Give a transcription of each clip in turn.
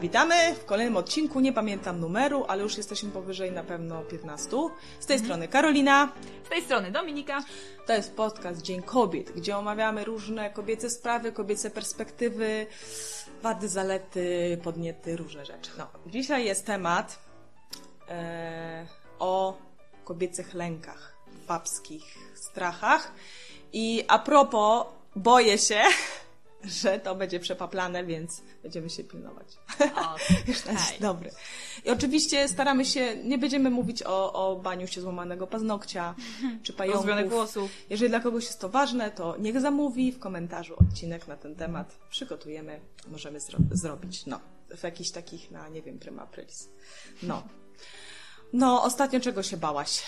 Witamy w kolejnym odcinku, nie pamiętam numeru, ale już jesteśmy powyżej na pewno 15. Z tej strony Karolina. Z tej strony Dominika. To jest podcast Dzień Kobiet, gdzie omawiamy różne kobiece sprawy, kobiece perspektywy, wady, zalety, podniety, różne rzeczy. No, dzisiaj jest temat o kobiecych lękach, babskich strachach i a propos boję się, że to będzie przepaplane, więc będziemy się pilnować. Okay. Dobry. I oczywiście staramy się, nie będziemy mówić o baniu się złamanego paznokcia, czy pająków. Rozwiązanych włosów. Jeżeli dla kogoś jest to ważne, to niech zamówi w komentarzu odcinek na ten temat. Przygotujemy, możemy zrobić. No, w jakichś takich, na nie wiem, prima aprilis. No, ostatnio czego się bałaś?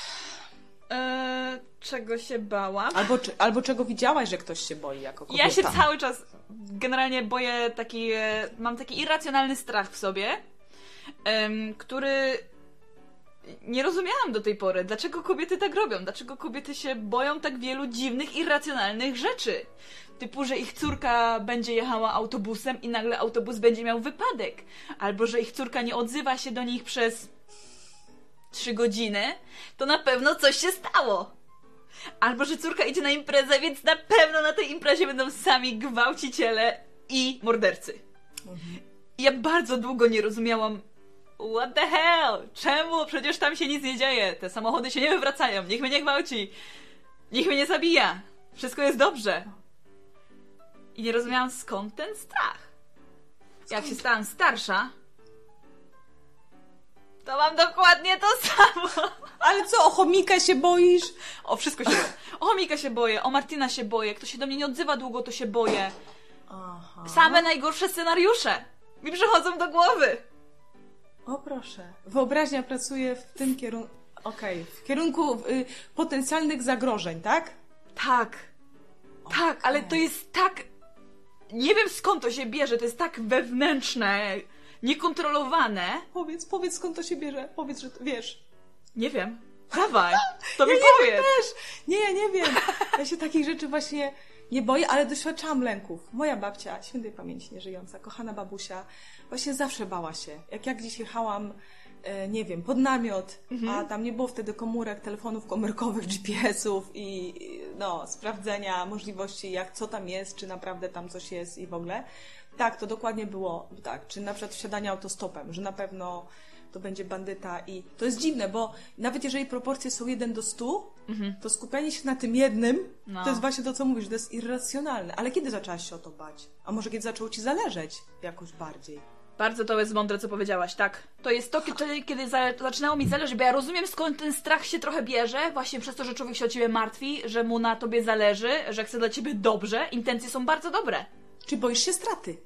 Czego się bałam? Albo czego widziałaś, że ktoś się boi jako kobieta? Ja się cały czas generalnie boję, mam taki irracjonalny strach w sobie, który nie rozumiałam do tej pory. Dlaczego kobiety tak robią? Dlaczego kobiety się boją tak wielu dziwnych, irracjonalnych rzeczy? Typu, że ich córka będzie jechała autobusem i nagle autobus będzie miał wypadek. Albo, że ich córka nie odzywa się do nich przez 3 godziny, to na pewno coś się stało. Albo, że córka idzie na imprezę, więc na pewno na tej imprezie będą sami gwałciciele i mordercy. Ja bardzo długo nie rozumiałam, what the hell? Czemu? Przecież tam się nic nie dzieje. Te samochody się nie wywracają. Nikt mnie nie gwałci. Nikt mnie nie zabija. Wszystko jest dobrze. I nie rozumiałam, skąd ten strach. Jak się stałam starsza, to mam dokładnie to samo. Ale co, o chomika się boisz? O wszystko się boję. O chomika się boję, o Martina się boję. Kto się do mnie nie odzywa długo, to się boję. Aha. Same najgorsze scenariusze mi przychodzą do głowy. O proszę. Wyobraźnia pracuje w tym kierunku. Okej. W kierunku potencjalnych zagrożeń, tak? Tak. Okay. Tak, ale to jest tak... Nie wiem, skąd to się bierze. To jest tak wewnętrzne... Niekontrolowane. Powiedz skąd to się bierze. Powiedz, że wiesz. Nie wiem. Dawaj. To mi powiedz. Wiem też. Nie, ja nie wiem. Ja się takich rzeczy właśnie nie boję, ale doświadczałam lęków. Moja babcia, świętej pamięci nieżyjąca, kochana babusia, właśnie zawsze bała się. Jak ja gdzieś jechałam, nie wiem, pod namiot, a tam nie było wtedy komórek, telefonów komórkowych, GPS-ów i no, sprawdzenia możliwości, co tam jest, czy naprawdę tam coś jest i w ogóle. Tak, to dokładnie było, tak, czy na przykład wsiadanie autostopem, że na pewno to będzie bandyta i to jest dziwne, bo nawet jeżeli proporcje są 1 do 100, to skupianie się na tym jednym, to jest właśnie to, co mówisz, to jest irracjonalne. Ale kiedy zaczęłaś się o to bać? A może kiedy zaczęło ci zależeć jakoś bardziej? Bardzo to jest mądre, co powiedziałaś, tak. To jest to, kiedy zaczynało mi zależeć, bo ja rozumiem, skąd ten strach się trochę bierze, właśnie przez to, że człowiek się o ciebie martwi, że mu na tobie zależy, że chce dla ciebie dobrze, intencje są bardzo dobre. Czy boisz się straty?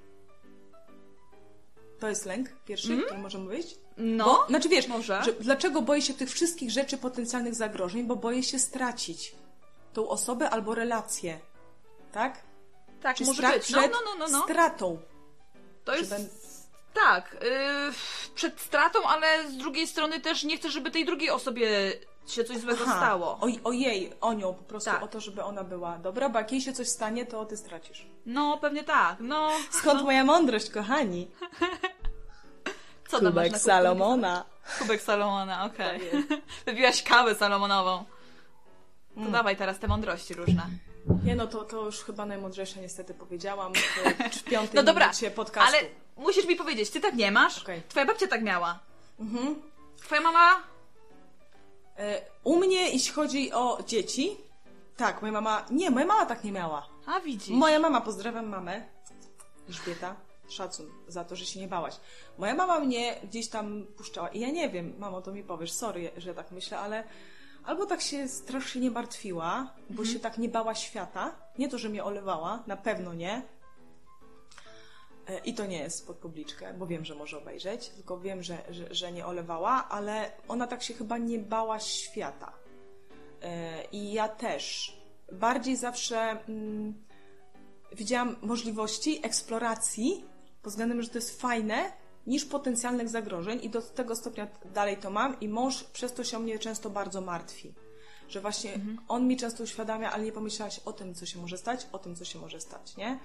To jest lęk pierwszy, który możemy mówić. No, bo, znaczy wiesz, może. Że dlaczego boję się tych wszystkich rzeczy, potencjalnych zagrożeń? Bo boję się stracić tą osobę albo relację. Tak? Tak, czy może być. No. Stratą. To jest... Tak, przed stratą, ale z drugiej strony też nie chcę, żeby tej drugiej osobie się coś złego stało. O nią po prostu, tak. O to, żeby ona była dobra, bo jak jej się coś stanie, to ty stracisz. No, pewnie tak, no. Skąd moja mądrość, kochani? Co tam masz na Salomona. Kubek Salomona, okej. Okay. Wypiłaś kawę salomonową. To dawaj teraz te mądrości różne. Nie no, to już chyba najmądrzejsze niestety powiedziałam w 5. No dobra, podcastu. Ale musisz mi powiedzieć, ty tak nie masz? Okay. Twoja babcia tak miała. Twoja mama? U mnie, jeśli chodzi o dzieci, tak, moja mama tak nie miała. A widzisz. Moja mama, pozdrawiam mamę, Elżbieta, szacun za to, że się nie bałaś. Moja mama mnie gdzieś tam puszczała i ja nie wiem, mamo, to mi powiesz, sorry, że tak myślę, ale... Albo tak się strasznie nie martwiła, bo się tak nie bała świata. Nie to, że mnie olewała, na pewno nie. I to nie jest pod publiczkę, bo wiem, że może obejrzeć, tylko wiem, że nie olewała, ale ona tak się chyba nie bała świata. I ja też. Bardziej zawsze widziałam możliwości eksploracji, pod względem, że to jest fajne, niż potencjalnych zagrożeń i do tego stopnia dalej to mam i mąż przez to się o mnie często bardzo martwi. Że właśnie on mi często uświadamia, ale nie pomyślałaś o tym, co się może stać, nie?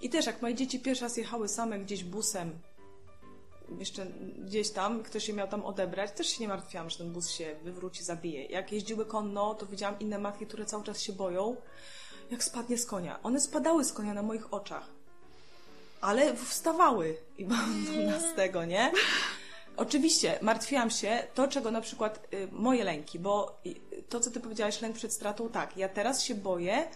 I też jak moje dzieci pierwszy raz jechały same gdzieś busem jeszcze gdzieś tam, ktoś je miał tam odebrać, też się nie martwiłam, że ten bus się wywróci, zabije. Jak jeździły konno, to widziałam inne matki, które cały czas się boją, jak spadnie z konia. One spadały z konia na moich oczach, ale wstawały i byłam dumna z tego, nie? Oczywiście martwiłam się to, czego na przykład moje lęki, bo to, co ty powiedziałaś, lęk przed stratą, tak, ja teraz się boję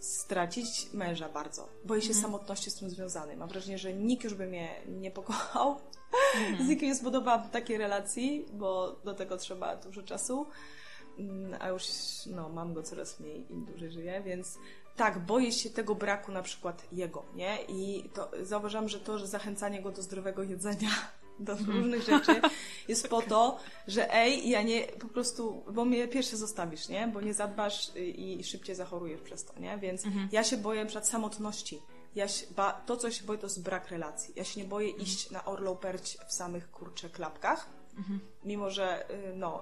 stracić męża bardzo. Boję się samotności z tym związanej. Mam wrażenie, że nikt już by mnie nie pokochał, z nikim nie spodobałam takiej relacji, bo do tego trzeba dużo czasu, a już no, mam go coraz mniej, im dłużej żyję, więc tak, boję się tego braku na przykład jego, nie? I to, zauważam, że to, że zachęcanie go do zdrowego jedzenia, do różnych rzeczy, jest po to, że ej, ja nie, po prostu, bo mnie pierwszy zostawisz, nie? Bo nie zadbasz i szybciej zachorujesz przez to, nie? Więc ja się boję przed samotności. To, co się boję, to jest brak relacji. Ja się nie boję iść na Orlą Perć w samych, kurczę, klapkach, mimo że, no,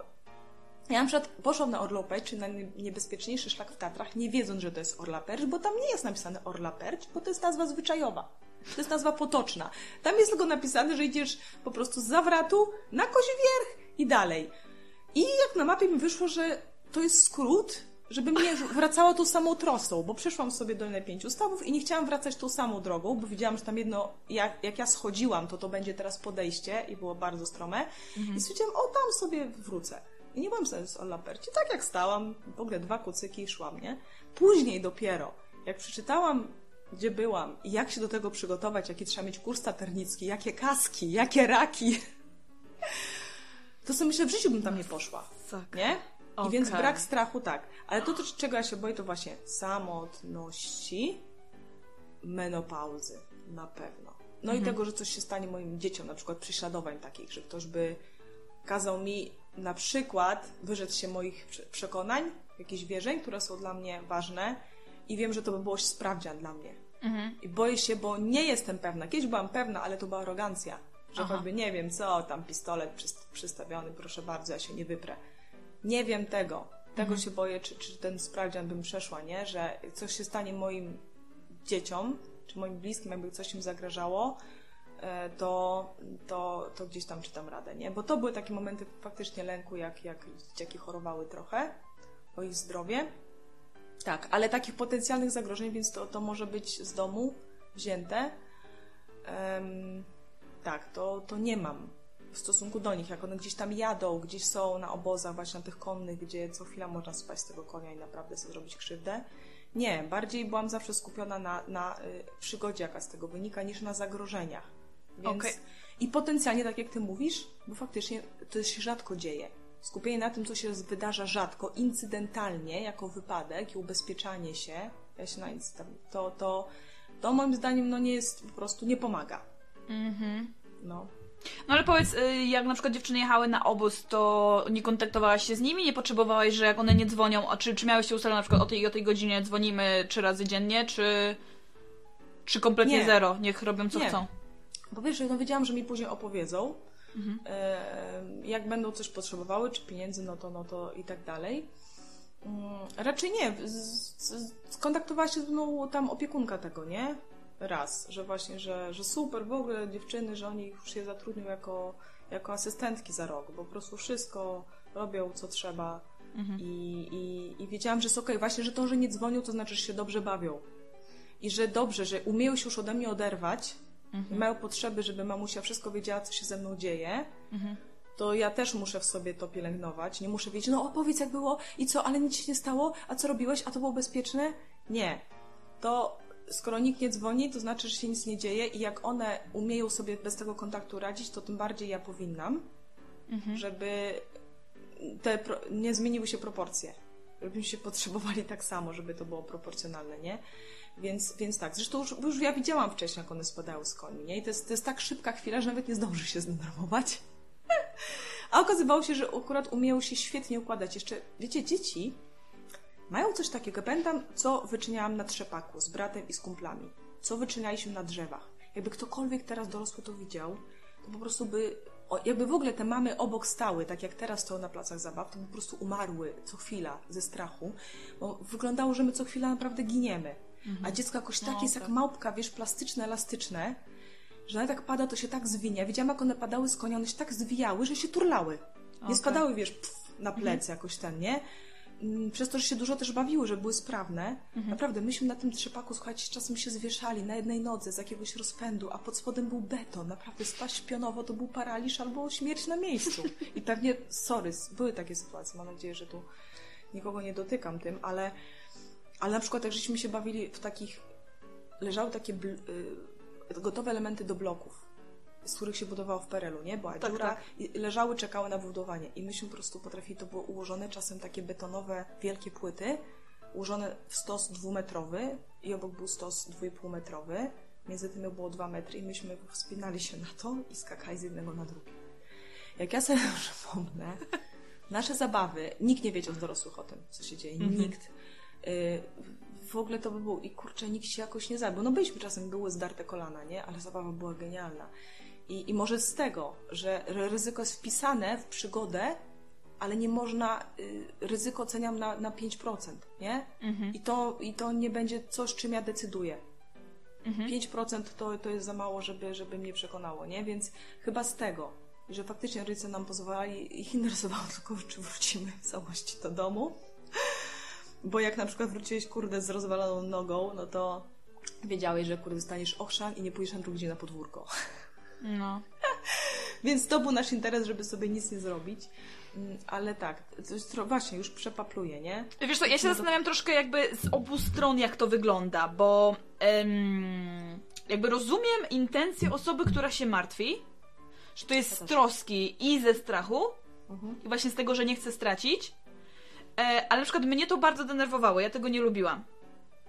ja na przykład poszłam na Orlą Perć, czyli na niebezpieczniejszy szlak w Tatrach, nie wiedząc, że to jest Orła Perć, bo tam nie jest napisane Orla Perć, bo to jest nazwa zwyczajowa. To jest nazwa potoczna. Tam jest tylko napisane, że idziesz po prostu z Zawratu na Kozy Wierch i dalej. I jak na mapie mi wyszło, że to jest skrót, żeby mnie wracała tą samą trosą, bo przeszłam sobie Dolinę Pięciu Stawów i nie chciałam wracać tą samą drogą, bo widziałam, że tam jedno, jak ja schodziłam, to będzie teraz podejście i było bardzo strome. I stwierdziłam, o, tam sobie wrócę. I nie byłam sensu z Orła Perci. Tak jak stałam, w ogóle 2 kucyki i szłam, nie? Później dopiero, jak przeczytałam, gdzie byłam i jak się do tego przygotować, jaki trzeba mieć kurs taternicki, jakie kaski, jakie raki, to sobie myślę, w życiu bym tam nie poszła, nie? I więc brak strachu, tak. Ale to, czego ja się boję, to właśnie samotności, menopauzy, na pewno. No i tego, że coś się stanie moim dzieciom, na przykład prześladowań takich, że ktoś by kazał mi na przykład wyrzec się moich przekonań, jakichś wierzeń, które są dla mnie ważne, i wiem, że to by było sprawdzian dla mnie. I boję się, bo nie jestem pewna. Kiedyś byłam pewna, ale to była arogancja. Że choćby nie wiem co, tam pistolet przystawiony, proszę bardzo, ja się nie wyprę. Nie wiem tego. Tego się boję, czy ten sprawdzian bym przeszła, nie? Że coś się stanie moim dzieciom, czy moim bliskim, jakby coś im zagrażało, to gdzieś tam czytam radę, nie? Bo to były takie momenty faktycznie lęku, jak dzieciaki chorowały trochę o ich zdrowie. Tak, ale takich potencjalnych zagrożeń, więc to może być z domu wzięte. Tak, to nie mam w stosunku do nich. Jak one gdzieś tam jadą, gdzieś są na obozach, właśnie na tych konnych, gdzie co chwila można spaść z tego konia i naprawdę sobie zrobić krzywdę. Nie, bardziej byłam zawsze skupiona na przygodzie, jaka z tego wynika, niż na zagrożeniach. Więc... I potencjalnie, tak jak ty mówisz, bo faktycznie to się rzadko dzieje. Skupienie na tym, co się wydarza rzadko, incydentalnie, jako wypadek i ubezpieczanie się, to moim zdaniem no nie jest, po prostu nie pomaga. No ale powiedz, jak na przykład dziewczyny jechały na obóz, to nie kontaktowałaś się z nimi? Nie potrzebowałaś, że jak one nie dzwonią, a czy miałeś się ustalone na przykład o tej godzinie dzwonimy 3 razy dziennie, czy kompletnie nie. Zero? Niech robią co chcą. Po pierwsze, no wiedziałam, że mi później opowiedzą, jak będą coś potrzebowały, czy pieniędzy, no to i tak dalej. Raczej nie. Skontaktowała się z mną tam opiekunka tego, nie? Raz, że właśnie, że super w ogóle dziewczyny, że oni już się zatrudnią jako asystentki za rok, bo po prostu wszystko robią, co trzeba i wiedziałam, że jest okej. Właśnie, że to, że nie dzwonią, to znaczy, że się dobrze bawią i że dobrze, że umieją się już ode mnie oderwać. Mają potrzeby, żeby mamusia wszystko wiedziała, co się ze mną dzieje, to ja też muszę w sobie to pielęgnować. Nie muszę wiedzieć, no opowiedz jak było i co, ale nic się nie stało, a co robiłeś, a to było bezpieczne? Nie. To skoro nikt nie dzwoni, to znaczy, że się nic nie dzieje i jak one umieją sobie bez tego kontaktu radzić, to tym bardziej ja powinnam, żeby nie zmieniły się proporcje. Żebyśmy się potrzebowali tak samo, żeby to było proporcjonalne, nie? Więc tak. Zresztą już ja widziałam wcześniej, jak one spadały z koni, nie? I to jest tak szybka chwila, że nawet nie zdąży się zdenerwować. A okazywało się, że akurat umieją się świetnie układać. Jeszcze, wiecie, dzieci mają coś takiego. Ja pamiętam, co wyczyniałam na trzepaku z bratem i z kumplami. Co wyczynialiśmy na drzewach. Jakby ktokolwiek teraz dorosły to widział, to po prostu by... Jakby w ogóle te mamy obok stały, tak jak teraz stoją na placach zabaw, to po prostu umarły co chwila ze strachu, bo wyglądało, że my co chwila naprawdę giniemy. A dziecko jakoś takie jest jak małpka, wiesz, plastyczne, elastyczne że ona tak pada, to się tak zwinie. Widziałam, jak one padały z konia, one się tak zwijały, że się turlały. Okay. Nie spadały, wiesz, na plecy jakoś ten, nie? Przez to, że się dużo też bawiły, że były sprawne. Naprawdę, myśmy na tym trzepaku, słuchajcie, czasem się zwieszali na jednej nodze z jakiegoś rozpędu, a pod spodem był beton. Naprawdę, spaść pionowo to był paraliż albo śmierć na miejscu. I pewnie, sorry, były takie sytuacje. Mam nadzieję, że tu nikogo nie dotykam tym, ale na przykład jak żeśmy się bawili w takich... Leżały takie gotowe elementy do bloków, z których się budowało w PRL-u, nie? Była dziura, tak. I leżały, czekały na budowanie. I myśmy po prostu potrafili, to było ułożone czasem takie betonowe, wielkie płyty, ułożone w stos 2-metrowy i obok był stos 2,5-metrowy. Między tymi było 2 metry i myśmy wspinali się na to i skakali z jednego na drugi. Jak ja sobie przypomnę, nasze zabawy, nikt nie wiedział z dorosłych o tym, co się dzieje, nikt. W ogóle to by było i kurczę, nikt się jakoś nie zabił. No byliśmy czasem, były zdarte kolana, nie? Ale zabawa była genialna. I może z tego, że ryzyko jest wpisane w przygodę, ale nie można, ryzyko oceniam na 5%, nie? I to nie będzie coś, czym ja decyduję. 5% to jest za mało, żeby mnie przekonało, nie? Więc chyba z tego, że faktycznie rodzice nam pozwalali, ich interesowało tylko, czy wrócimy w całości do domu. Bo jak na przykład wróciłeś, kurde, z rozwaloną nogą, no to wiedziałeś, że kurde, dostaniesz ochrzan i nie pójdziesz na drugi dzień na podwórko. No. Więc to był nasz interes, żeby sobie nic nie zrobić. Ale tak, właśnie już przepapluję, nie? Wiesz co, ja się zastanawiam troszkę jakby z obu stron, jak to wygląda, bo jakby rozumiem intencję osoby, która się martwi, że to jest z troski i ze strachu, i właśnie z tego, że nie chce stracić. Ale na przykład mnie to bardzo denerwowało, ja tego nie lubiłam,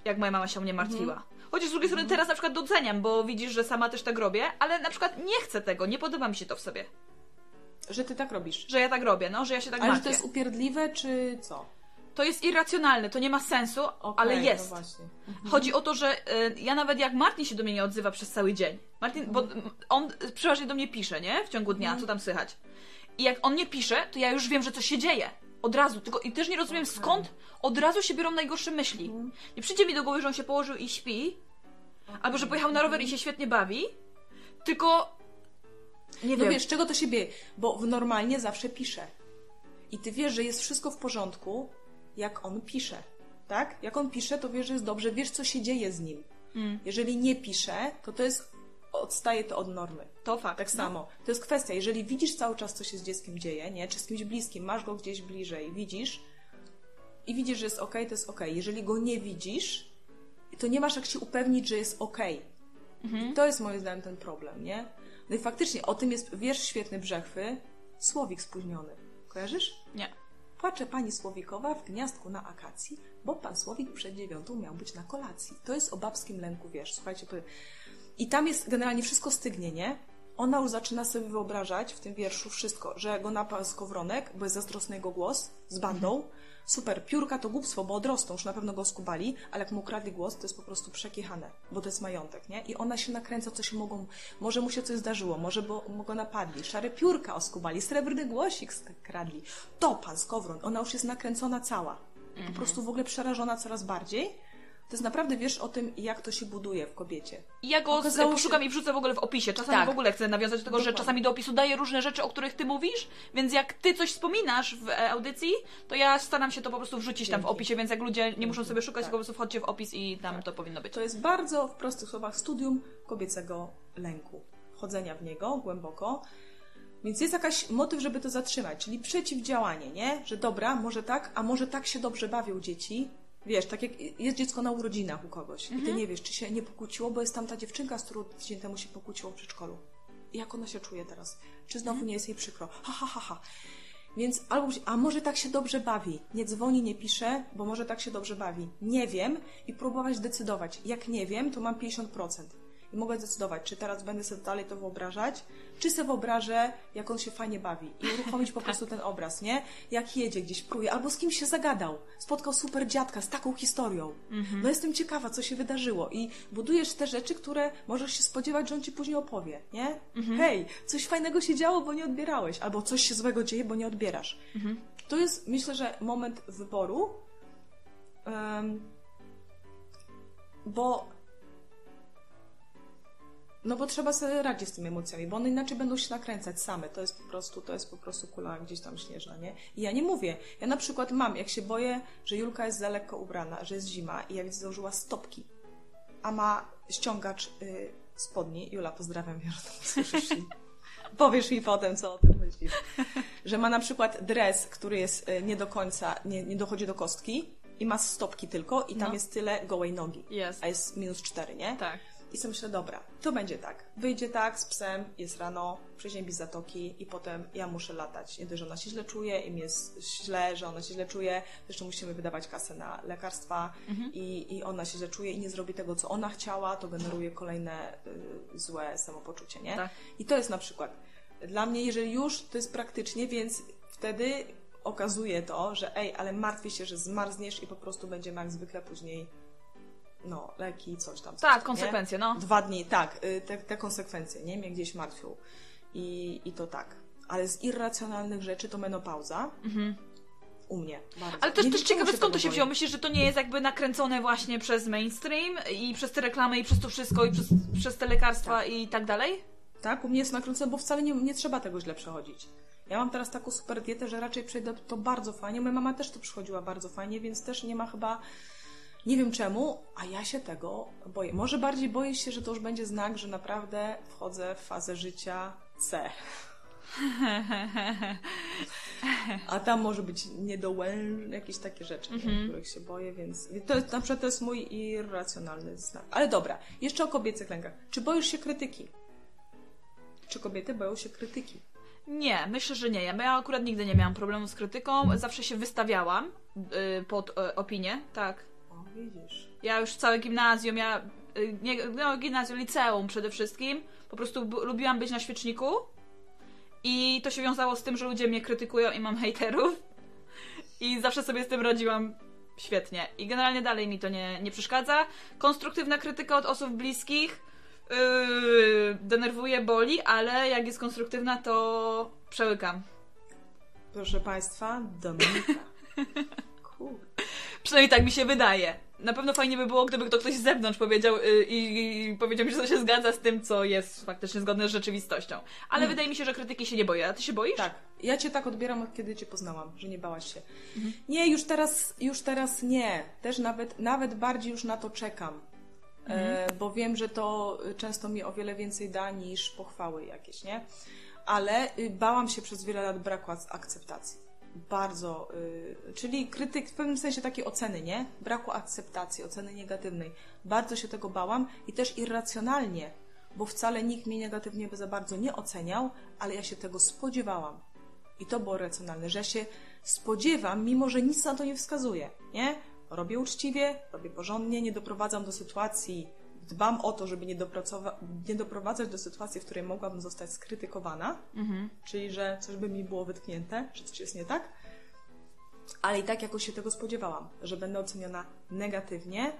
jak moja mama się o mnie martwiła. Chociaż z drugiej strony teraz na przykład doceniam, bo widzisz, że sama też tak robię, ale na przykład nie chcę tego, nie podoba mi się to w sobie. Że ty tak robisz? Że ja tak robię, no, że ja się tak martwię. Ale że to jest upierdliwe, czy co? To jest irracjonalne, to nie ma sensu, okay, ale jest. No właśnie. Chodzi o to, że ja nawet jak Martin się do mnie nie odzywa przez cały dzień, Martin, bo on przeważnie do mnie pisze, nie? W ciągu dnia, co tam słychać. I jak on nie pisze, to ja już wiem, że coś się dzieje. Od razu, tylko i też nie rozumiem skąd od razu się biorą najgorsze myśli. Nie przyjdzie mi do głowy, że on się położył i śpi, albo że pojechał na rower i się świetnie bawi, tylko nie wiem. No wiesz, czego to się bije, bo normalnie zawsze pisze. I ty wiesz, że jest wszystko w porządku, jak on pisze, tak? Jak on pisze, to wiesz, że jest dobrze, wiesz, co się dzieje z nim. Jeżeli nie pisze, to jest, odstaje to od normy. To fakt. Tak samo. No. To jest kwestia, jeżeli widzisz cały czas, co się z dzieckiem dzieje, nie? Czy z kimś bliskim, masz go gdzieś bliżej, widzisz i widzisz, że jest okej, to jest okej. Jeżeli go nie widzisz, to nie masz jak się upewnić, że jest okej. I to jest moim zdaniem ten problem, nie? No i faktycznie o tym jest wiersz świetny Brzechwy, Słowik spóźniony. Kojarzysz? Nie. Płacze pani Słowikowa w gniazdku na akacji, bo pan Słowik przed 9 miał być na kolacji. To jest o babskim lęku wiersz. Słuchajcie, i tam jest generalnie wszystko stygnie, nie? Ona już zaczyna sobie wyobrażać w tym wierszu wszystko, że go napadł skowronek, bo jest zazdrosny jego głos, z bandą. Super, piórka to głupstwo, bo odrosną, już na pewno go skubali, ale jak mu ukradli głos, to jest po prostu przekichane, bo to jest majątek, nie? I ona się nakręca, co się mogą, może mu się coś zdarzyło, może go napadli, szare piórka oskubali, srebrny głosik kradli. To pan skowron, ona już jest nakręcona cała, po prostu w ogóle przerażona coraz bardziej. To jest naprawdę wiersz o tym, jak to się buduje w kobiecie. Ja go poszukam i wrzucę w ogóle w opisie. Czasami tak. W ogóle chcę nawiązać do tego, dokładnie. Że czasami do opisu daję różne rzeczy, o których ty mówisz, więc jak ty coś wspominasz w audycji, to ja staram się to po prostu wrzucić tam w opisie, więc jak ludzie nie muszą sobie szukać, tylko po prostu wchodźcie w opis i tam to powinno być. To jest bardzo w prostych słowach studium kobiecego lęku. Wchodzenia w niego głęboko. Więc jest jakiś motyw, żeby to zatrzymać, czyli przeciwdziałanie, nie? Że dobra, może tak, a może tak się dobrze bawią dzieci. Wiesz, tak jak jest dziecko na urodzinach u kogoś i ty nie wiesz, czy się nie pokłóciło, bo jest tam ta dziewczynka, z którą tydzień temu się pokłóciło w przedszkolu. I jak ona się czuje teraz? Czy znowu nie jest jej przykro? Ha, ha, ha, ha. Więc albo a może tak się dobrze bawi? Nie dzwoni, nie pisze, bo może tak się dobrze bawi. Nie wiem i próbować decydować. Jak nie wiem, to mam 50%. I mogę zdecydować, czy teraz będę sobie dalej to wyobrażać, czy sobie wyobrażę, jak on się fajnie bawi. I uruchomić po prostu ten obraz, nie? Jak jedzie gdzieś, pruje, albo z kimś się zagadał. Spotkał super dziadka z taką historią. No jestem ciekawa, co się wydarzyło. I budujesz te rzeczy, które możesz się spodziewać, że on ci później opowie, nie? Hej, coś fajnego się działo, bo nie odbierałeś. Albo coś się złego dzieje, bo nie odbierasz. To jest, myślę, że moment wyboru, bo No bo trzeba sobie radzić z tymi emocjami, bo one inaczej będą się nakręcać same. To jest po prostu kula gdzieś tam śnieżna, nie? I ja nie mówię. Ja na przykład mam, jak się boję, że Julka jest za lekko ubrana, że jest zima i jak założyła stopki, a ma ściągacz spodni. Jula, pozdrawiam, powiesz mi potem, co o tym myślisz. Że ma na przykład dres, który jest nie do końca, nie dochodzi do kostki i ma stopki tylko i tam jest tyle gołej nogi. Yes. A jest -4, nie? Tak. I sobie myślę, dobra, to będzie tak. Wyjdzie tak z psem, jest rano, przeziębi zatoki i potem ja muszę latać. Nie dość, że ona się źle czuje, im jest źle, że ona się źle czuje, zresztą musimy wydawać kasę na lekarstwa i ona się źle czuje i nie zrobi tego, co ona chciała, to generuje kolejne złe samopoczucie, nie? Tak. I to jest na przykład dla mnie, jeżeli już, to jest praktycznie, więc wtedy okazuje to, że ej, ale martwię się, że zmarzniesz i po prostu będziemy jak zwykle później leki, coś tam. Tak, konsekwencje, nie? 2 dni, tak. Te konsekwencje, nie? Mnie gdzieś martwią. I to tak. Ale z irracjonalnych rzeczy to menopauza. U mnie. Bardzo. Ale też ciekawe, skąd to się wzięło? Myślisz, że to nie jest jakby nakręcone właśnie przez mainstream i przez te reklamy i przez to wszystko i przez te lekarstwa i tak dalej? Tak, u mnie jest nakręcone, bo wcale nie trzeba tego źle przechodzić. Ja mam teraz taką super dietę, że raczej przejdę to bardzo fajnie. Moja mama też to przychodziła bardzo fajnie, więc też nie ma chyba... Nie wiem czemu, a ja się tego boję. Może bardziej boję się, że to już będzie znak, że naprawdę wchodzę w fazę życia C. A tam może być niedołężne, jakieś takie rzeczy, których się boję, więc... To jest mój irracjonalny znak. Ale dobra, jeszcze o kobiecych lękach. Czy boisz się krytyki? Czy kobiety boją się krytyki? Nie, myślę, że nie. Ja akurat nigdy nie miałam problemu z krytyką. Zawsze się wystawiałam pod opinię, tak. Widzisz. Ja już całe gimnazjum, liceum przede wszystkim, po prostu lubiłam być na świeczniku i to się wiązało z tym, że ludzie mnie krytykują i mam hejterów i zawsze sobie z tym radziłam świetnie i generalnie dalej mi to nie przeszkadza. Konstruktywna krytyka od osób bliskich denerwuje, boli, ale jak jest konstruktywna, to przełykam. Proszę Państwa, Dominika. Przynajmniej tak mi się wydaje. Na pewno fajnie by było, gdyby ktoś z zewnątrz powiedział i powiedział mi, że to się zgadza z tym, co jest faktycznie zgodne z rzeczywistością. Ale wydaje mi się, że krytyki się nie boję. A ty się boisz? Tak. Ja cię tak odbieram, od kiedy cię poznałam, że nie bałaś się. Nie, już teraz nie. Też nawet bardziej już na to czekam. Bo wiem, że to często mi o wiele więcej da niż pochwały jakieś, nie? Ale bałam się przez wiele lat braku akceptacji. Bardzo, czyli krytyk w pewnym sensie takiej oceny, nie? Braku akceptacji, oceny negatywnej. Bardzo się tego bałam i też irracjonalnie, bo wcale nikt mnie negatywnie za bardzo nie oceniał, ale ja się tego spodziewałam. I to było racjonalne, że ja się spodziewam, mimo że nic na to nie wskazuje, nie? Robię uczciwie, robię porządnie, nie doprowadzam do sytuacji, dbam o to, żeby nie doprowadzać do sytuacji, w której mogłabym zostać skrytykowana, czyli że coś by mi było wytknięte, że coś jest nie tak, ale i tak jakoś się tego spodziewałam, że będę oceniona negatywnie.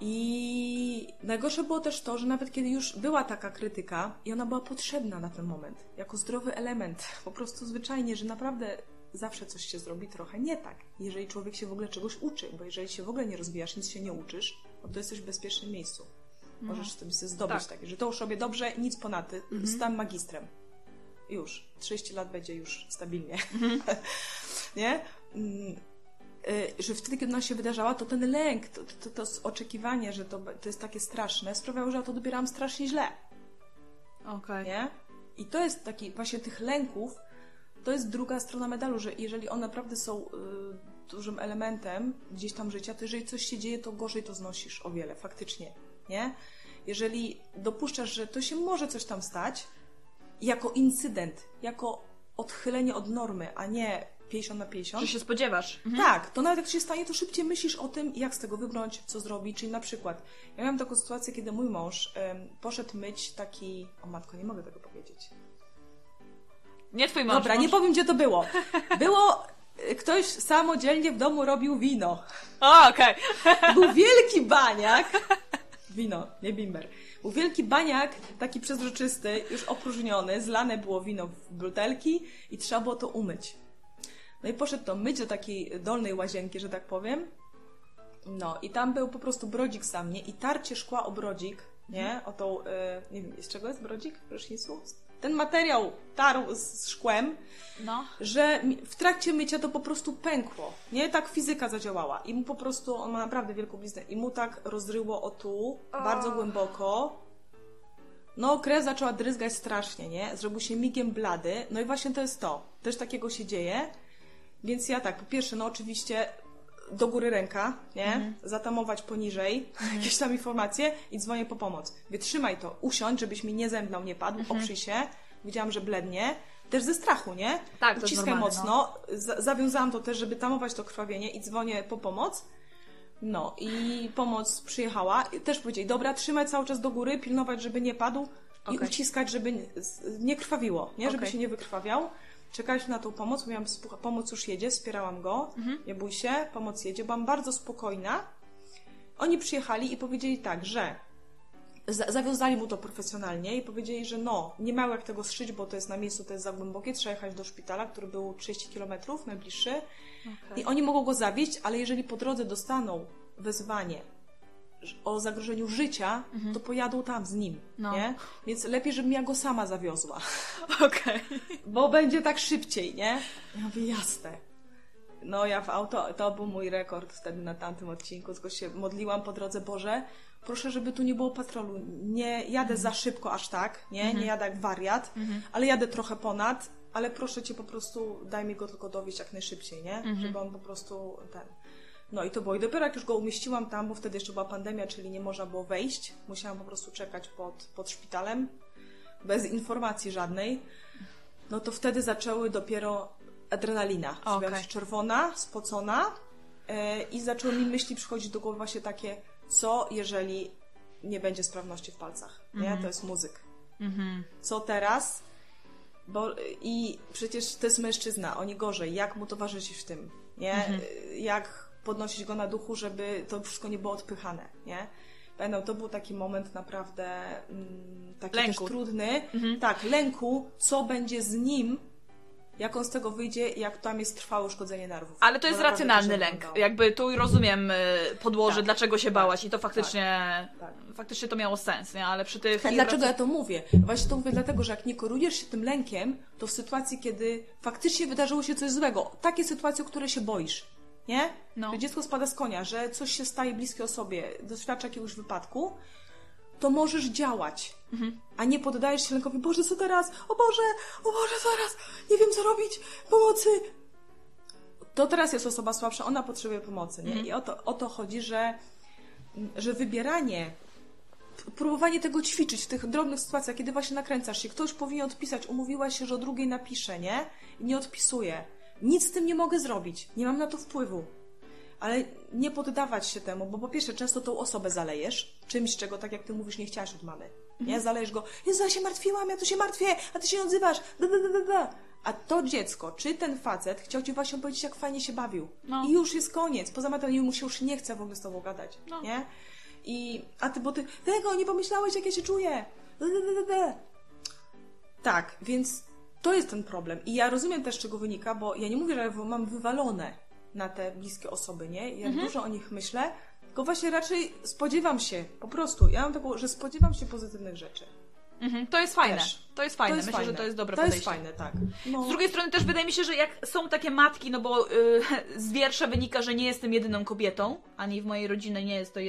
I najgorsze było też to, że nawet kiedy już była taka krytyka i ona była potrzebna na ten moment, jako zdrowy element, po prostu zwyczajnie, że naprawdę zawsze coś się zrobi trochę nie tak, jeżeli człowiek się w ogóle czegoś uczy, bo jeżeli się w ogóle nie rozwijasz, nic się nie uczysz, to jesteś w bezpiecznym miejscu. Możesz sobie zdobyć takie, że to już robię dobrze, nic ponad, stan magistrem. Już, 30 lat będzie już stabilnie. Nie? Że wtedy, kiedy ona się wydarzała, to ten lęk, to oczekiwanie, że to jest takie straszne, sprawiało, że ja to dobierałam strasznie źle. Okej. Nie? I to jest taki, właśnie tych lęków, to jest druga strona medalu, że jeżeli one naprawdę są dużym elementem gdzieś tam życia, to jeżeli coś się dzieje, to gorzej to znosisz o wiele, faktycznie, nie? Jeżeli dopuszczasz, że to się może coś tam stać, jako incydent, jako odchylenie od normy, a nie 50/50. Że się spodziewasz. Tak, to nawet jak się stanie, to szybciej myślisz o tym, jak z tego wybrnąć, co zrobić, czyli na przykład, ja miałam taką sytuację, kiedy mój mąż poszedł myć taki... O matko, nie mogę tego powiedzieć. Nie twój mąż. Dobra, nie powiem, gdzie to było. Było... Ktoś samodzielnie w domu robił wino. O, okej. Okay. Był wielki baniak. Wino, nie bimber. Był wielki baniak, taki przezroczysty, już opróżniony. Zlane było wino w butelki i trzeba było to umyć. No i poszedł to myć do takiej dolnej łazienki, że tak powiem. No i tam był po prostu brodzik sam, nie? I tarcie szkła o brodzik nie? O tą, nie wiem, z czego jest brodzik w prysznicu? Ten materiał tarł z szkłem, no, że w trakcie mycia to po prostu pękło, nie? Tak fizyka zadziałała i mu po prostu, on ma naprawdę wielką bliznę i mu tak rozryło o tu, bardzo głęboko. No, krew zaczęła dryzgać strasznie, nie? Zrobił się migiem blady, no i właśnie to jest to. Też takiego się dzieje, więc ja tak, po pierwsze, no oczywiście do góry ręka, nie? Zatamować poniżej, jakieś tam informacje i dzwonię po pomoc. Wytrzymaj to, usiądź, żebyś mi nie zemdlał, nie padł, oprzyj się. Widziałam, że blednie. Też ze strachu, nie? Tak, uciskaj mocno. No. Zawiązałam to też, żeby tamować to krwawienie i dzwonię po pomoc. No i pomoc przyjechała. Też powiedzieli, dobra, trzymaj cały czas do góry, pilnować, żeby nie padł i uciskać, żeby nie krwawiło, nie? Żeby się nie wykrwawiał. Czekaliśmy na tą pomoc, mówiłam, pomoc już jedzie, wspierałam go, nie bój się, pomoc jedzie, byłam bardzo spokojna. Oni przyjechali i powiedzieli tak, że zawiązali mu to profesjonalnie i powiedzieli, że no, nie mają jak tego zszyć, bo to jest na miejscu, to jest za głębokie, trzeba jechać do szpitala, który był 30 km najbliższy i oni mogą go zawieźć, ale jeżeli po drodze dostaną wezwanie o zagrożeniu życia, to pojadą tam z nim, nie? Więc lepiej, żebym ja go sama zawiozła. Bo będzie tak szybciej, nie? Ja mówię, jasne. No ja w auto, to był mój rekord wtedy na tamtym odcinku, tylko się modliłam po drodze, Boże, proszę, żeby tu nie było patrolu, nie jadę za szybko aż tak, nie? Nie jadę jak wariat, ale jadę trochę ponad, ale proszę Cię po prostu, daj mi go tylko dowieść jak najszybciej, nie? Żeby on po prostu ten... No i to było. I dopiero jak już go umieściłam tam, bo wtedy jeszcze była pandemia, czyli nie można było wejść. Musiałam po prostu czekać pod szpitalem, bez informacji żadnej. No to wtedy zaczęły dopiero adrenalina. Zrobiłam się czerwona, spocona i zaczęły mi myśli przychodzić do głowy właśnie takie, co jeżeli nie będzie sprawności w palcach, nie? To jest muzyk. Co teraz? Bo, i przecież to jest mężczyzna, oni gorzej. Jak mu towarzyszyć w tym, nie? Jak podnosić go na duchu, żeby to wszystko nie było odpychane, nie? No, to był taki moment naprawdę taki lęku. Też trudny. Tak, lęku, co będzie z nim, jak on z tego wyjdzie, jak tam jest trwałe uszkodzenie nerwów. Ale to jest racjonalny lęk. Jakby tu rozumiem podłoże, dlaczego się bałaś i to faktycznie, faktycznie to miało sens, nie? Ale przy tych... Dlaczego ja to mówię? Właśnie to mówię dlatego, że jak nie korujesz się tym lękiem, to w sytuacji, kiedy faktycznie wydarzyło się coś złego, takie sytuacje, o które się boisz, nie? No. Że dziecko spada z konia, że coś się staje bliskiej osobie, doświadcza jakiegoś wypadku, to możesz działać, a nie poddajesz się lękowi, Boże, co teraz? O Boże, zaraz, nie wiem, co robić, pomocy! To teraz jest osoba słabsza, ona potrzebuje pomocy, nie? I o to chodzi, że wybieranie, próbowanie tego ćwiczyć w tych drobnych sytuacjach, kiedy właśnie nakręcasz się, ktoś powinien odpisać, umówiła się, że o drugiej napisze, nie? I nie odpisuje. Nic z tym nie mogę zrobić, nie mam na to wpływu, ale nie poddawać się temu, bo po pierwsze często tą osobę zalejesz czymś, czego tak jak ty mówisz nie chciałaś od mamy, nie? Zalejesz go, Jezu, ja się martwiłam, ja tu się martwię, a ty się nie odzywasz, a to dziecko, czy ten facet chciał ci właśnie powiedzieć, jak fajnie się bawił i już jest koniec, poza materiałem mu się już nie chce w ogóle z tobą gadać, nie? I, a ty, bo ty tego nie pomyślałeś, jak ja się czuję, tak, więc to jest ten problem. I ja rozumiem też, z czego wynika, bo ja nie mówię, że mam wywalone na te bliskie osoby, nie? Ja dużo o nich myślę, tylko właśnie raczej spodziewam się, po prostu. Ja mam taką, że spodziewam się pozytywnych rzeczy. To jest fajne. Też. To jest fajne. Myślę, że to jest dobre podejście. To jest fajne, tak. No. Z drugiej strony też wydaje mi się, że jak są takie matki, no bo z wiersza wynika, że nie jestem jedyną kobietą, ani w mojej rodzinie nie jest to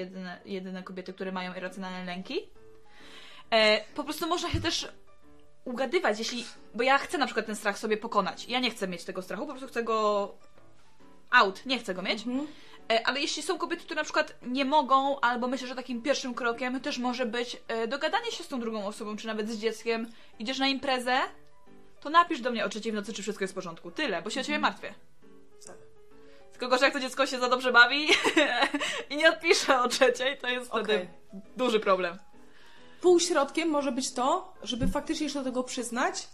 jedyne kobiety, które mają irracjonalne lęki. Po prostu można się też ugadywać, jeśli... Bo ja chcę na przykład ten strach sobie pokonać. Ja nie chcę mieć tego strachu, po prostu chcę go out, nie chcę go mieć. Ale jeśli są kobiety, które na przykład nie mogą, albo myślę, że takim pierwszym krokiem też może być dogadanie się z tą drugą osobą, czy nawet z dzieckiem. Idziesz na imprezę, to napisz do mnie o 3:00 w nocy, czy wszystko jest w porządku. Tyle, bo się o Ciebie martwię. Tak. Tylko gorzej, jak to dziecko się za dobrze bawi i nie odpisze o 3:00, to jest wtedy duży problem. Półśrodkiem może być to, żeby faktycznie się do tego przyznać,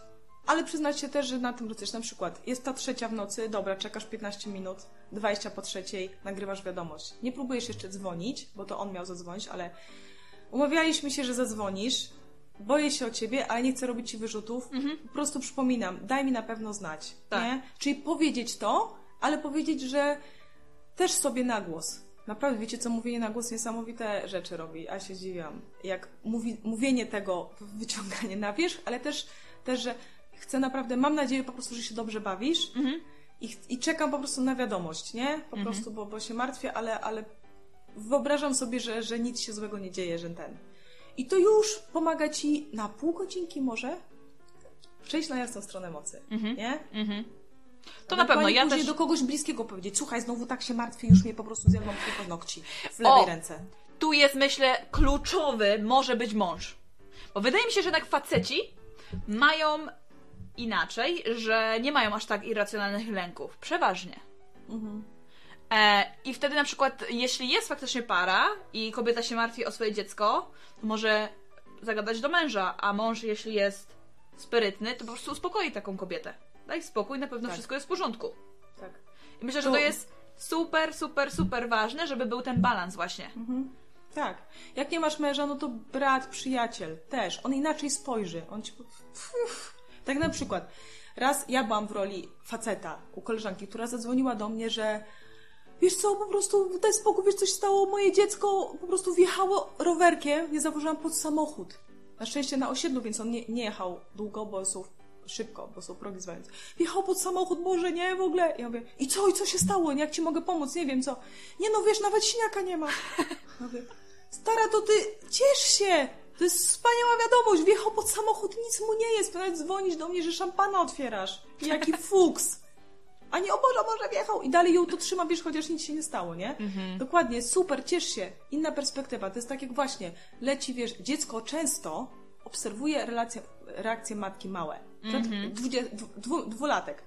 ale przyznać się też, że na tym pracujesz. Na przykład jest 3:00 w nocy, dobra, czekasz 15 minut, 2:20, nagrywasz wiadomość. Nie próbujesz jeszcze dzwonić, bo to on miał zadzwonić, ale umawialiśmy się, że zadzwonisz, boję się o Ciebie, ale nie chcę robić Ci wyrzutów, po prostu przypominam, daj mi na pewno znać. Tak. Nie? Czyli powiedzieć to, ale powiedzieć, że też sobie na głos. Naprawdę, wiecie co, mówienie na głos niesamowite rzeczy robi, a się zdziwiam. Jak mówienie tego, wyciąganie na wierzch, ale też, że chcę naprawdę, mam nadzieję po prostu, że się dobrze bawisz i czekam po prostu na wiadomość, nie? Po prostu, bo się martwię, ale wyobrażam sobie, że nic się złego nie dzieje, że ten. I to już pomaga ci na pół godzinki może przejść na jasną stronę mocy, nie? To na pewno. Ja też do kogoś bliskiego powiedzieć, słuchaj, znowu tak się martwię, już mnie po prostu zjadłam tylko paznokci w lewej ręce. Tu jest, myślę, kluczowy może być mąż. Bo wydaje mi się, że jednak faceci mają inaczej, że nie mają aż tak irracjonalnych lęków. Przeważnie. I wtedy na przykład, jeśli jest faktycznie para i kobieta się martwi o swoje dziecko, to może zagadać do męża, a mąż, jeśli jest sprytny, to po prostu uspokoi taką kobietę. Daj spokój, na pewno wszystko jest w porządku. Tak. I myślę, że to jest super, super, super ważne, żeby był ten balans właśnie. Tak. Jak nie masz męża, no to brat, przyjaciel też. On inaczej spojrzy. On ci... Tak na przykład. Raz ja byłam w roli faceta u koleżanki, która zadzwoniła do mnie, że wiesz co, po prostu daj spokój, wiesz, coś stało, moje dziecko po prostu wjechało rowerkiem, nie zauważyłam, pod samochód. Na szczęście na osiedlu, więc on nie jechał długo, bo są szybko, bo są progi zwalniające. Wjechał pod samochód, Boże, nie, w ogóle. Ja mówię, i co się stało? Jak ci mogę pomóc? Nie wiem, co. Nie, no wiesz, nawet siniaka nie ma. Ja mówię, stara, to ty ciesz się. To jest wspaniała wiadomość. Wjechał pod samochód, nic mu nie jest. Nawet dzwonisz do mnie, że szampana otwierasz. Jaki fuks. A nie, o Boże, wjechał. I dalej ją to trzyma, wiesz, chociaż nic się nie stało, nie? Dokładnie, super, ciesz się. Inna perspektywa. To jest tak jak właśnie leci, wiesz, dziecko często obserwuje reakcje matki małe. Dwulatek.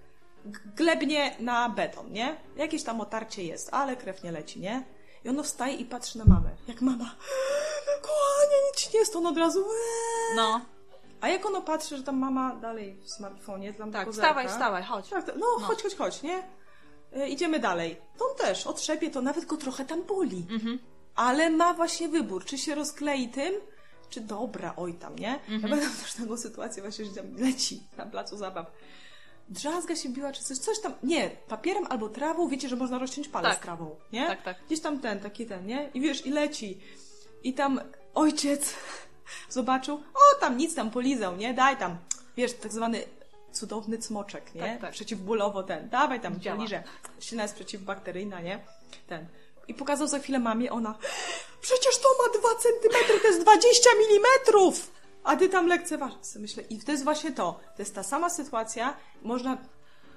Glebnie na beton, nie? Jakieś tam otarcie jest, ale krew nie leci, nie? I ono wstaje i patrzy na mamę. Jak mama, kochanie, nic nie jest, on od razu... No. A jak ono patrzy, że tam mama dalej w smartfonie, tam tak, kozerka, wstawaj, chodź. Tak, chodź, nie? Idziemy dalej. To on też otrzepie, to nawet go trochę tam boli. Ale ma właśnie wybór, czy się rozklei tym, czy dobra, oj tam, nie? Ja będę też taką sytuację właśnie, że tam leci na placu zabaw. Drzazga się biła, czy coś tam, nie, papierem albo trawą, wiecie, że można rozciąć palec z trawą, nie? Tak. Gdzieś tam taki, nie? I wiesz, i leci. I tam ojciec zobaczył, tam nic tam polizał, nie? Daj tam, wiesz, tak zwany cudowny cmoczek, nie? Tak. Przeciwbólowo dawaj tam, poliżę. Ślina jest przeciwbakteryjna, nie? I pokazał za chwilę mamie, ona, przecież to ma 2 centymetry, to jest 20 milimetrów! A ty tam lekceważysz, myślę. I to jest właśnie to. To jest ta sama sytuacja, można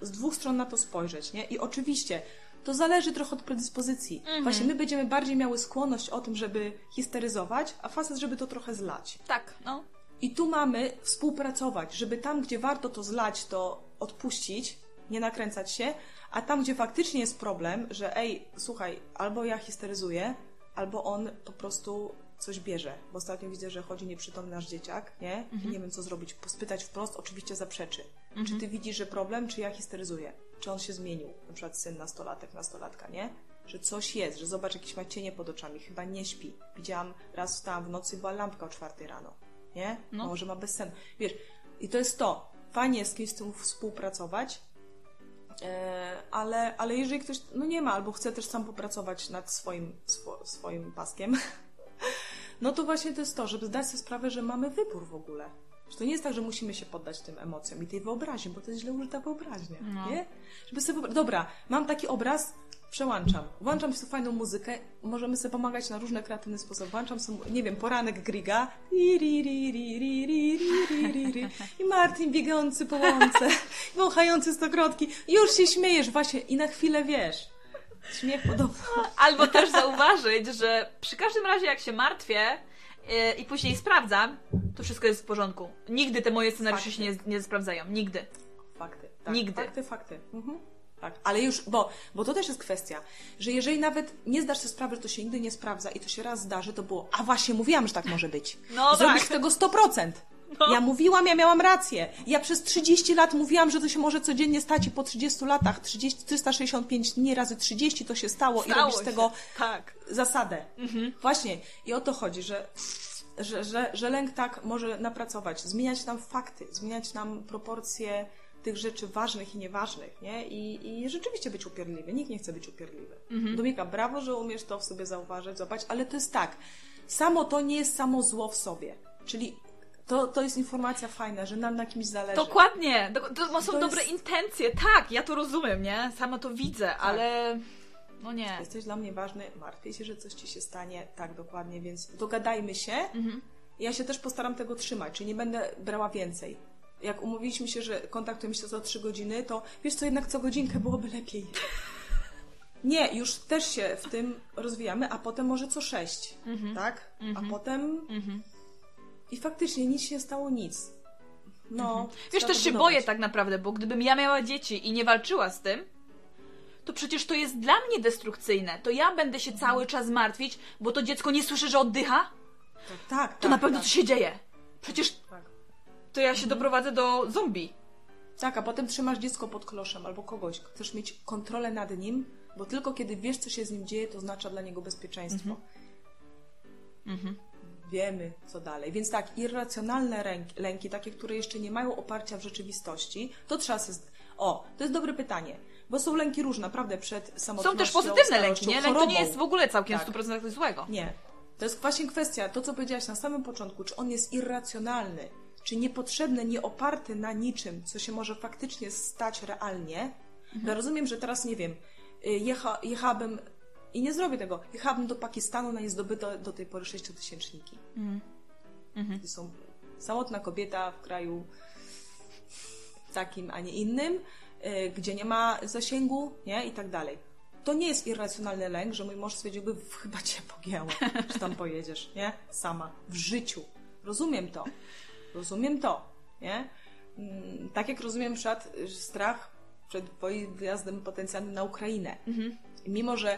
z 2 stron na to spojrzeć, nie? I oczywiście to zależy trochę od predyspozycji. Właśnie my będziemy bardziej miały skłonność o tym, żeby histeryzować, a facet, żeby to trochę zlać. Tak, no. I tu mamy współpracować, żeby tam, gdzie warto to zlać, to odpuścić, nie nakręcać się, a tam, gdzie faktycznie jest problem, że słuchaj, albo ja histeryzuję, albo on po prostu coś bierze. Bo ostatnio widzę, że chodzi nieprzytomny nasz dzieciak, nie? I nie wiem, co zrobić. Spytać wprost, oczywiście zaprzeczy. Czy ty widzisz, że problem, czy ja histeryzuję? Czy on się zmienił? Na przykład syn nastolatka, nie? Że coś jest, że zobacz, jakieś ma cienie pod oczami, chyba nie śpi. Widziałam, raz wstałam w nocy, była lampka o 4 rano, nie? No. Może ma bezsen. Wiesz, i to jest to. Fajnie jest kiedyś z tym współpracować, ale jeżeli ktoś nie ma, albo chce też sam popracować nad swoim paskiem, no to właśnie to jest to, żeby zdać sobie sprawę, że mamy wybór w ogóle. Że to nie jest tak, że musimy się poddać tym emocjom i tej wyobraźni, bo to jest źle użyta wyobraźnia, nie? Żeby sobie dobra, mam taki obraz, przełączam. Włączam sobie fajną muzykę, możemy sobie pomagać na różne kreatywne sposoby. Włączam sobie, nie wiem, poranek Griga i Martin biegący po łące, wąchający stokrotki. Już się śmiejesz właśnie i na chwilę wiesz. Śmiech podobno. Albo też zauważyć, że przy każdym razie jak się martwię i później sprawdzam, to wszystko jest w porządku. Nigdy te moje scenariusze fakty się nie sprawdzają. Nigdy. Fakty. Tak. Nigdy. Fakty. Tak. Ale już, bo to też jest kwestia, że jeżeli nawet nie zdasz sobie sprawy, że to się nigdy nie sprawdza i to się raz zdarzy, to było, a właśnie mówiłam, że tak może być. No zrobisz tego 100%. No. Ja mówiłam, ja miałam rację. Ja przez 30 lat mówiłam, że to się może codziennie stać i po 30 latach 365 dni razy 30 to się stało i robisz z tego zasadę. Właśnie. I o to chodzi, że lęk tak może napracować, zmieniać nam fakty, zmieniać nam proporcje tych rzeczy ważnych i nieważnych, nie? I rzeczywiście być upierdliwy. Nikt nie chce być upierdliwy. Mhm. Dominika, brawo, że umiesz to w sobie zauważyć, złapać, ale to jest tak. Samo to nie jest samo zło w sobie. Czyli to jest informacja fajna, że nam na kimś zależy. Dokładnie. To są dobre intencje. Tak, ja to rozumiem, nie? Sama to widzę, tak. Ale... No nie. Jesteś dla mnie ważny, martwię się, że coś ci się stanie. Tak, dokładnie, więc dogadajmy się. Mhm. Ja się też postaram tego trzymać, czyli nie będę brała więcej. Jak umówiliśmy się, że kontaktujemy się za 3 godziny, to wiesz co, jednak co godzinkę byłoby lepiej. Nie, już też się w tym rozwijamy, a potem może co 6, tak? A potem... I faktycznie nic się nie stało, nic. No. Wiesz, też się boję tak naprawdę, bo gdybym ja miała dzieci i nie walczyła z tym, to przecież to jest dla mnie destrukcyjne. To ja będę się cały czas martwić, bo to dziecko nie słyszy, że oddycha? Tak. To na pewno coś się dzieje. Przecież... Tak. To ja się doprowadzę do zombie. Tak, a potem trzymasz dziecko pod kloszem albo kogoś. Chcesz mieć kontrolę nad nim, bo tylko kiedy wiesz, co się z nim dzieje, to oznacza dla niego bezpieczeństwo. Wiemy, co dalej. Więc tak, irracjonalne lęki, takie, które jeszcze nie mają oparcia w rzeczywistości, to trzeba sobie... to jest dobre pytanie, bo są lęki różne, naprawdę, przed samotnością. Są też pozytywne lęki, nie? Lęk to nie jest w ogóle całkiem 100% złego. Nie. To jest właśnie kwestia, to co powiedziałaś na samym początku, czy on jest irracjonalny, czy niepotrzebny, nieoparty na niczym, co się może faktycznie stać realnie. Ja rozumiem, że teraz, nie wiem, jechałabym, i nie zrobię tego, jechałabym do Pakistanu na niezdobyte do tej pory 6-tysięczniki. To są samotna kobieta w kraju takim, a nie innym, gdzie nie ma zasięgu, nie? I tak dalej. To nie jest irracjonalny lęk, że mój mąż stwierdziłby, chyba cię pogięło, że tam pojedziesz, nie? Sama, w życiu. Rozumiem to, nie? Tak jak rozumiem strach przed wyjazdem potencjalnym na Ukrainę. Mimo, że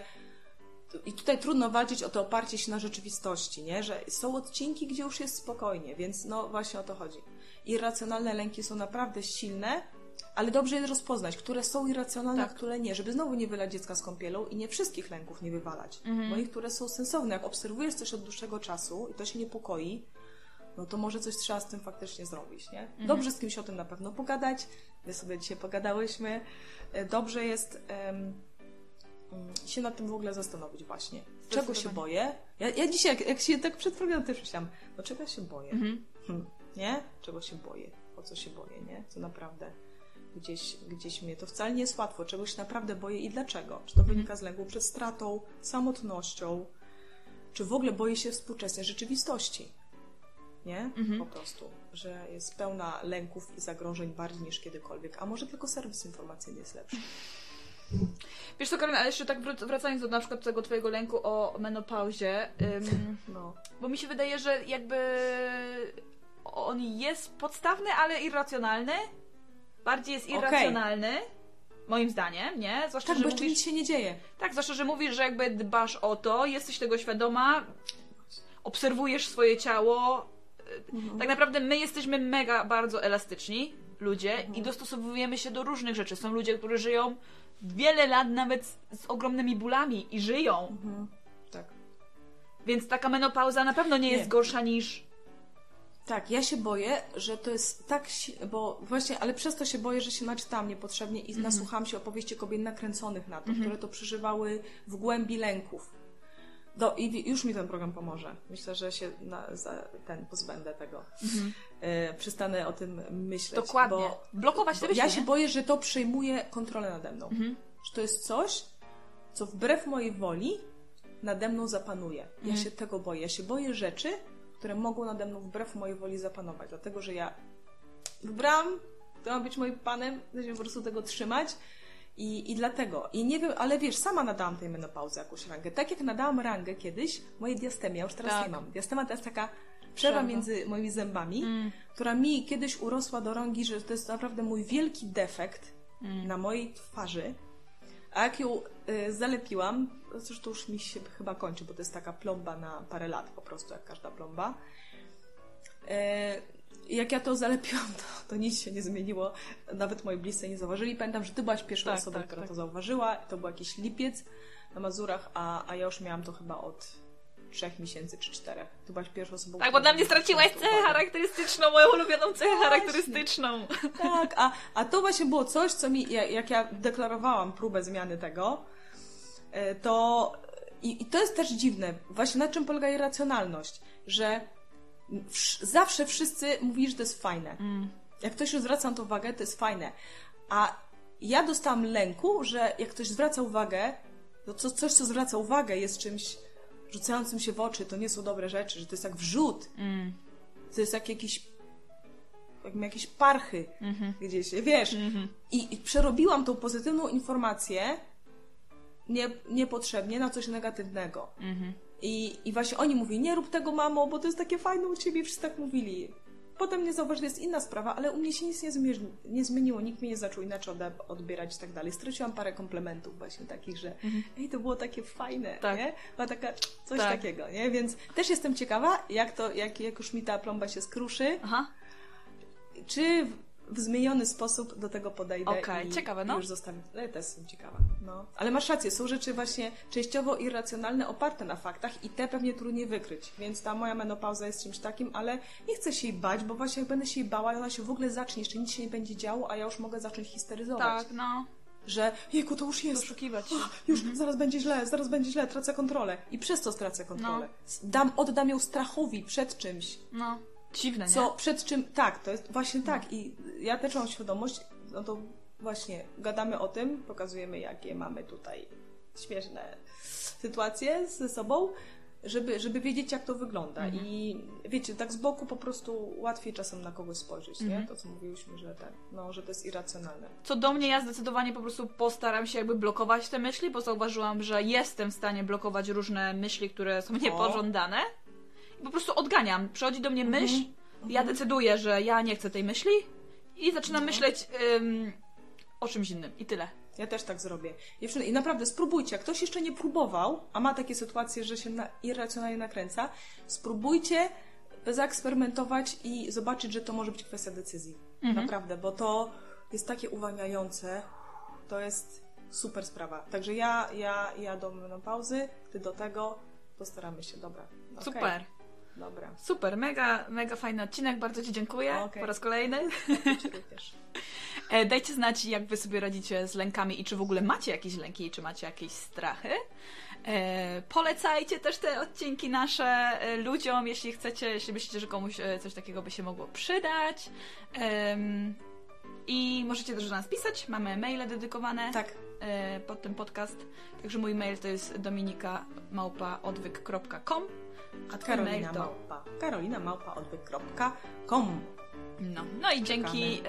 i tutaj trudno walczyć o to oparcie się na rzeczywistości, nie? Że są odcinki, gdzie już jest spokojnie, więc no właśnie o to chodzi. Irracjonalne lęki są naprawdę silne, ale dobrze je rozpoznać, które są irracjonalne, a które nie, żeby znowu nie wylać dziecka z kąpielą i nie wszystkich lęków nie wywalać, bo niektóre są sensowne. Jak obserwujesz coś od dłuższego czasu i to się niepokoi, no to może coś trzeba z tym faktycznie zrobić, nie? Dobrze z kimś o tym na pewno pogadać. My sobie dzisiaj pogadałyśmy. Dobrze jest się nad tym w ogóle zastanowić właśnie. Czego się boję? Ja dzisiaj, jak się tak przed programem też myślałam, no czego się boję? Nie? Czego się boję? O co się boję, nie? To naprawdę gdzieś mnie to wcale nie jest łatwo. Czego się naprawdę boję i dlaczego? Czy to wynika z lęku przed stratą, samotnością? Czy w ogóle boję się współczesnej rzeczywistości? Nie? Po prostu, że jest pełna lęków i zagrożeń bardziej niż kiedykolwiek. A może tylko serwis informacyjny jest lepszy. Wiesz co, Karolina, ale jeszcze tak wracając do na przykład tego twojego lęku o menopauzie, bo mi się wydaje, że jakby on jest podstawny, ale irracjonalny. Bardziej jest irracjonalny, moim zdaniem, nie? Zwłaszcza, tak, że bo jeszcze nic się nie dzieje. Tak, zwłaszcza, że mówisz, że jakby dbasz o to, jesteś tego świadoma, obserwujesz swoje ciało. Tak naprawdę my jesteśmy mega bardzo elastyczni ludzie i dostosowujemy się do różnych rzeczy. Są ludzie, którzy żyją wiele lat nawet z ogromnymi bólami i żyją. Tak. Więc taka menopauza na pewno nie jest gorsza niż... Tak, ja się boję, że to jest tak... Bo właśnie, ale przez to się boję, że się naczytałam niepotrzebnie i nasłuchałam się opowieści kobiet nakręconych na to, które to przeżywały w głębi lęków. I już mi ten program pomoże. Myślę, że się pozbędę tego. Przestanę o tym myśleć. Dokładnie. Blokować te myśli. Ja się boję, że to przejmuje kontrolę nade mną. Że to jest coś, co wbrew mojej woli nade mną zapanuje. Ja się tego boję. Ja się boję rzeczy, które mogą nade mną wbrew mojej woli zapanować. Dlatego, że ja wybrałam, to ma być moim panem, będziemy po prostu tego trzymać. I dlatego, i nie wiem, ale wiesz, sama nadałam tej menopauzy jakąś rangę. Tak jak nadałam rangę kiedyś, mojej diastemy, ja już teraz nie mam. Diastema to jest taka przerwa między moimi zębami, która mi kiedyś urosła do rangi, że to jest naprawdę mój wielki defekt na mojej twarzy. A jak ją zalepiłam, to już mi się chyba kończy, bo to jest taka plomba na parę lat, po prostu jak każda plomba. Jak ja to zalepiłam, to nic się nie zmieniło. Nawet moi bliscy nie zauważyli. Pamiętam, że ty byłaś pierwszą osobą, która to zauważyła. To był jakiś lipiec na Mazurach, a ja już miałam to chyba od 3 miesięcy czy 4. Ty byłaś pierwszą osobą. Tak, bo dla mnie straciłaś cechę charakterystyczną, moją ulubioną cechę charakterystyczną. Tak, a to właśnie było coś, co mi, jak ja deklarowałam próbę zmiany tego, to i to jest też dziwne, właśnie na czym polega irracjonalność, że zawsze wszyscy mówili, że to jest fajne. Jak ktoś już zwraca na to uwagę, to jest fajne. A ja dostałam lęku, że jak ktoś zwraca uwagę, no to coś, co zwraca uwagę, jest czymś rzucającym się w oczy, to nie są dobre rzeczy, że to jest jak wrzód. To jest jak jakieś parchy gdzieś, wiesz. I przerobiłam tą pozytywną informację niepotrzebnie na coś negatywnego. I właśnie oni mówili, nie rób tego, mamo, bo to jest takie fajne u ciebie, wszyscy tak mówili. Potem nie zauważyli, jest inna sprawa, ale u mnie się nic nie zmieniło, nikt mnie nie zaczął inaczej odbierać i tak dalej. Straciłam parę komplementów właśnie takich, że ej, to było takie fajne, tak. Nie? Była taka, coś takiego, nie? Więc też jestem ciekawa, jak już mi ta plomba się skruszy, czy w zmieniony sposób do tego podejdę i ciekawe, no? Już zostawię. Ja też jestem ciekawa. No. Ale masz rację, są rzeczy właśnie częściowo irracjonalne, oparte na faktach i te pewnie trudniej wykryć, więc ta moja menopauza jest czymś takim, ale nie chcę się jej bać, bo właśnie jak będę się jej bała, ona się w ogóle zacznie, jeszcze nic się nie będzie działo, a ja już mogę zacząć histeryzować. Tak, no. Że jejku, to już jest. Doszukiwać. Już zaraz będzie źle, tracę kontrolę. I przez to stracę kontrolę. No. Oddam ją strachowi przed czymś. No. Dziwne, nie? Co przed czym, tak, to jest właśnie tak i ja też mam świadomość, no to właśnie gadamy o tym, pokazujemy jakie mamy tutaj śmieszne sytuacje ze sobą, żeby wiedzieć jak to wygląda i wiecie, tak z boku po prostu łatwiej czasem na kogoś spojrzeć, nie? To co mówiłyśmy, że tak, no, że to jest irracjonalne. Co do mnie, ja zdecydowanie po prostu postaram się jakby blokować te myśli, bo zauważyłam, że jestem w stanie blokować różne myśli, które są niepożądane. Po prostu odganiam. Przychodzi do mnie myśl, ja decyduję, że ja nie chcę tej myśli i zaczynam myśleć o czymś innym. I tyle. Ja też tak zrobię. I naprawdę spróbujcie. Jak ktoś jeszcze nie próbował, a ma takie sytuacje, że się irracjonalnie nakręca, spróbujcie zaeksperymentować i zobaczyć, że to może być kwestia decyzji. Naprawdę, bo to jest takie uwalniające. To jest super sprawa. Także ja do menopauzy, ty do tego, postaramy się. Dobra. Okay. Super. Dobra. Super, mega, mega fajny odcinek, bardzo Ci dziękuję po raz kolejny. Również. Dajcie znać, jak Wy sobie radzicie z lękami i czy w ogóle macie jakieś lęki, czy macie jakieś strachy. Polecajcie też te odcinki nasze ludziom, jeśli chcecie, jeśli myślicie, że komuś coś takiego by się mogło przydać. I możecie też do nas pisać, mamy maile dedykowane pod ten podcast. Także mój mail to jest dominika@odwyk.com. A Karolina@odwyk.com. No i dzięki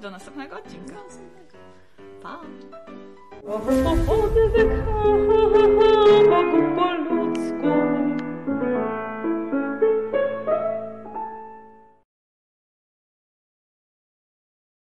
do następnego odcinka. Pa!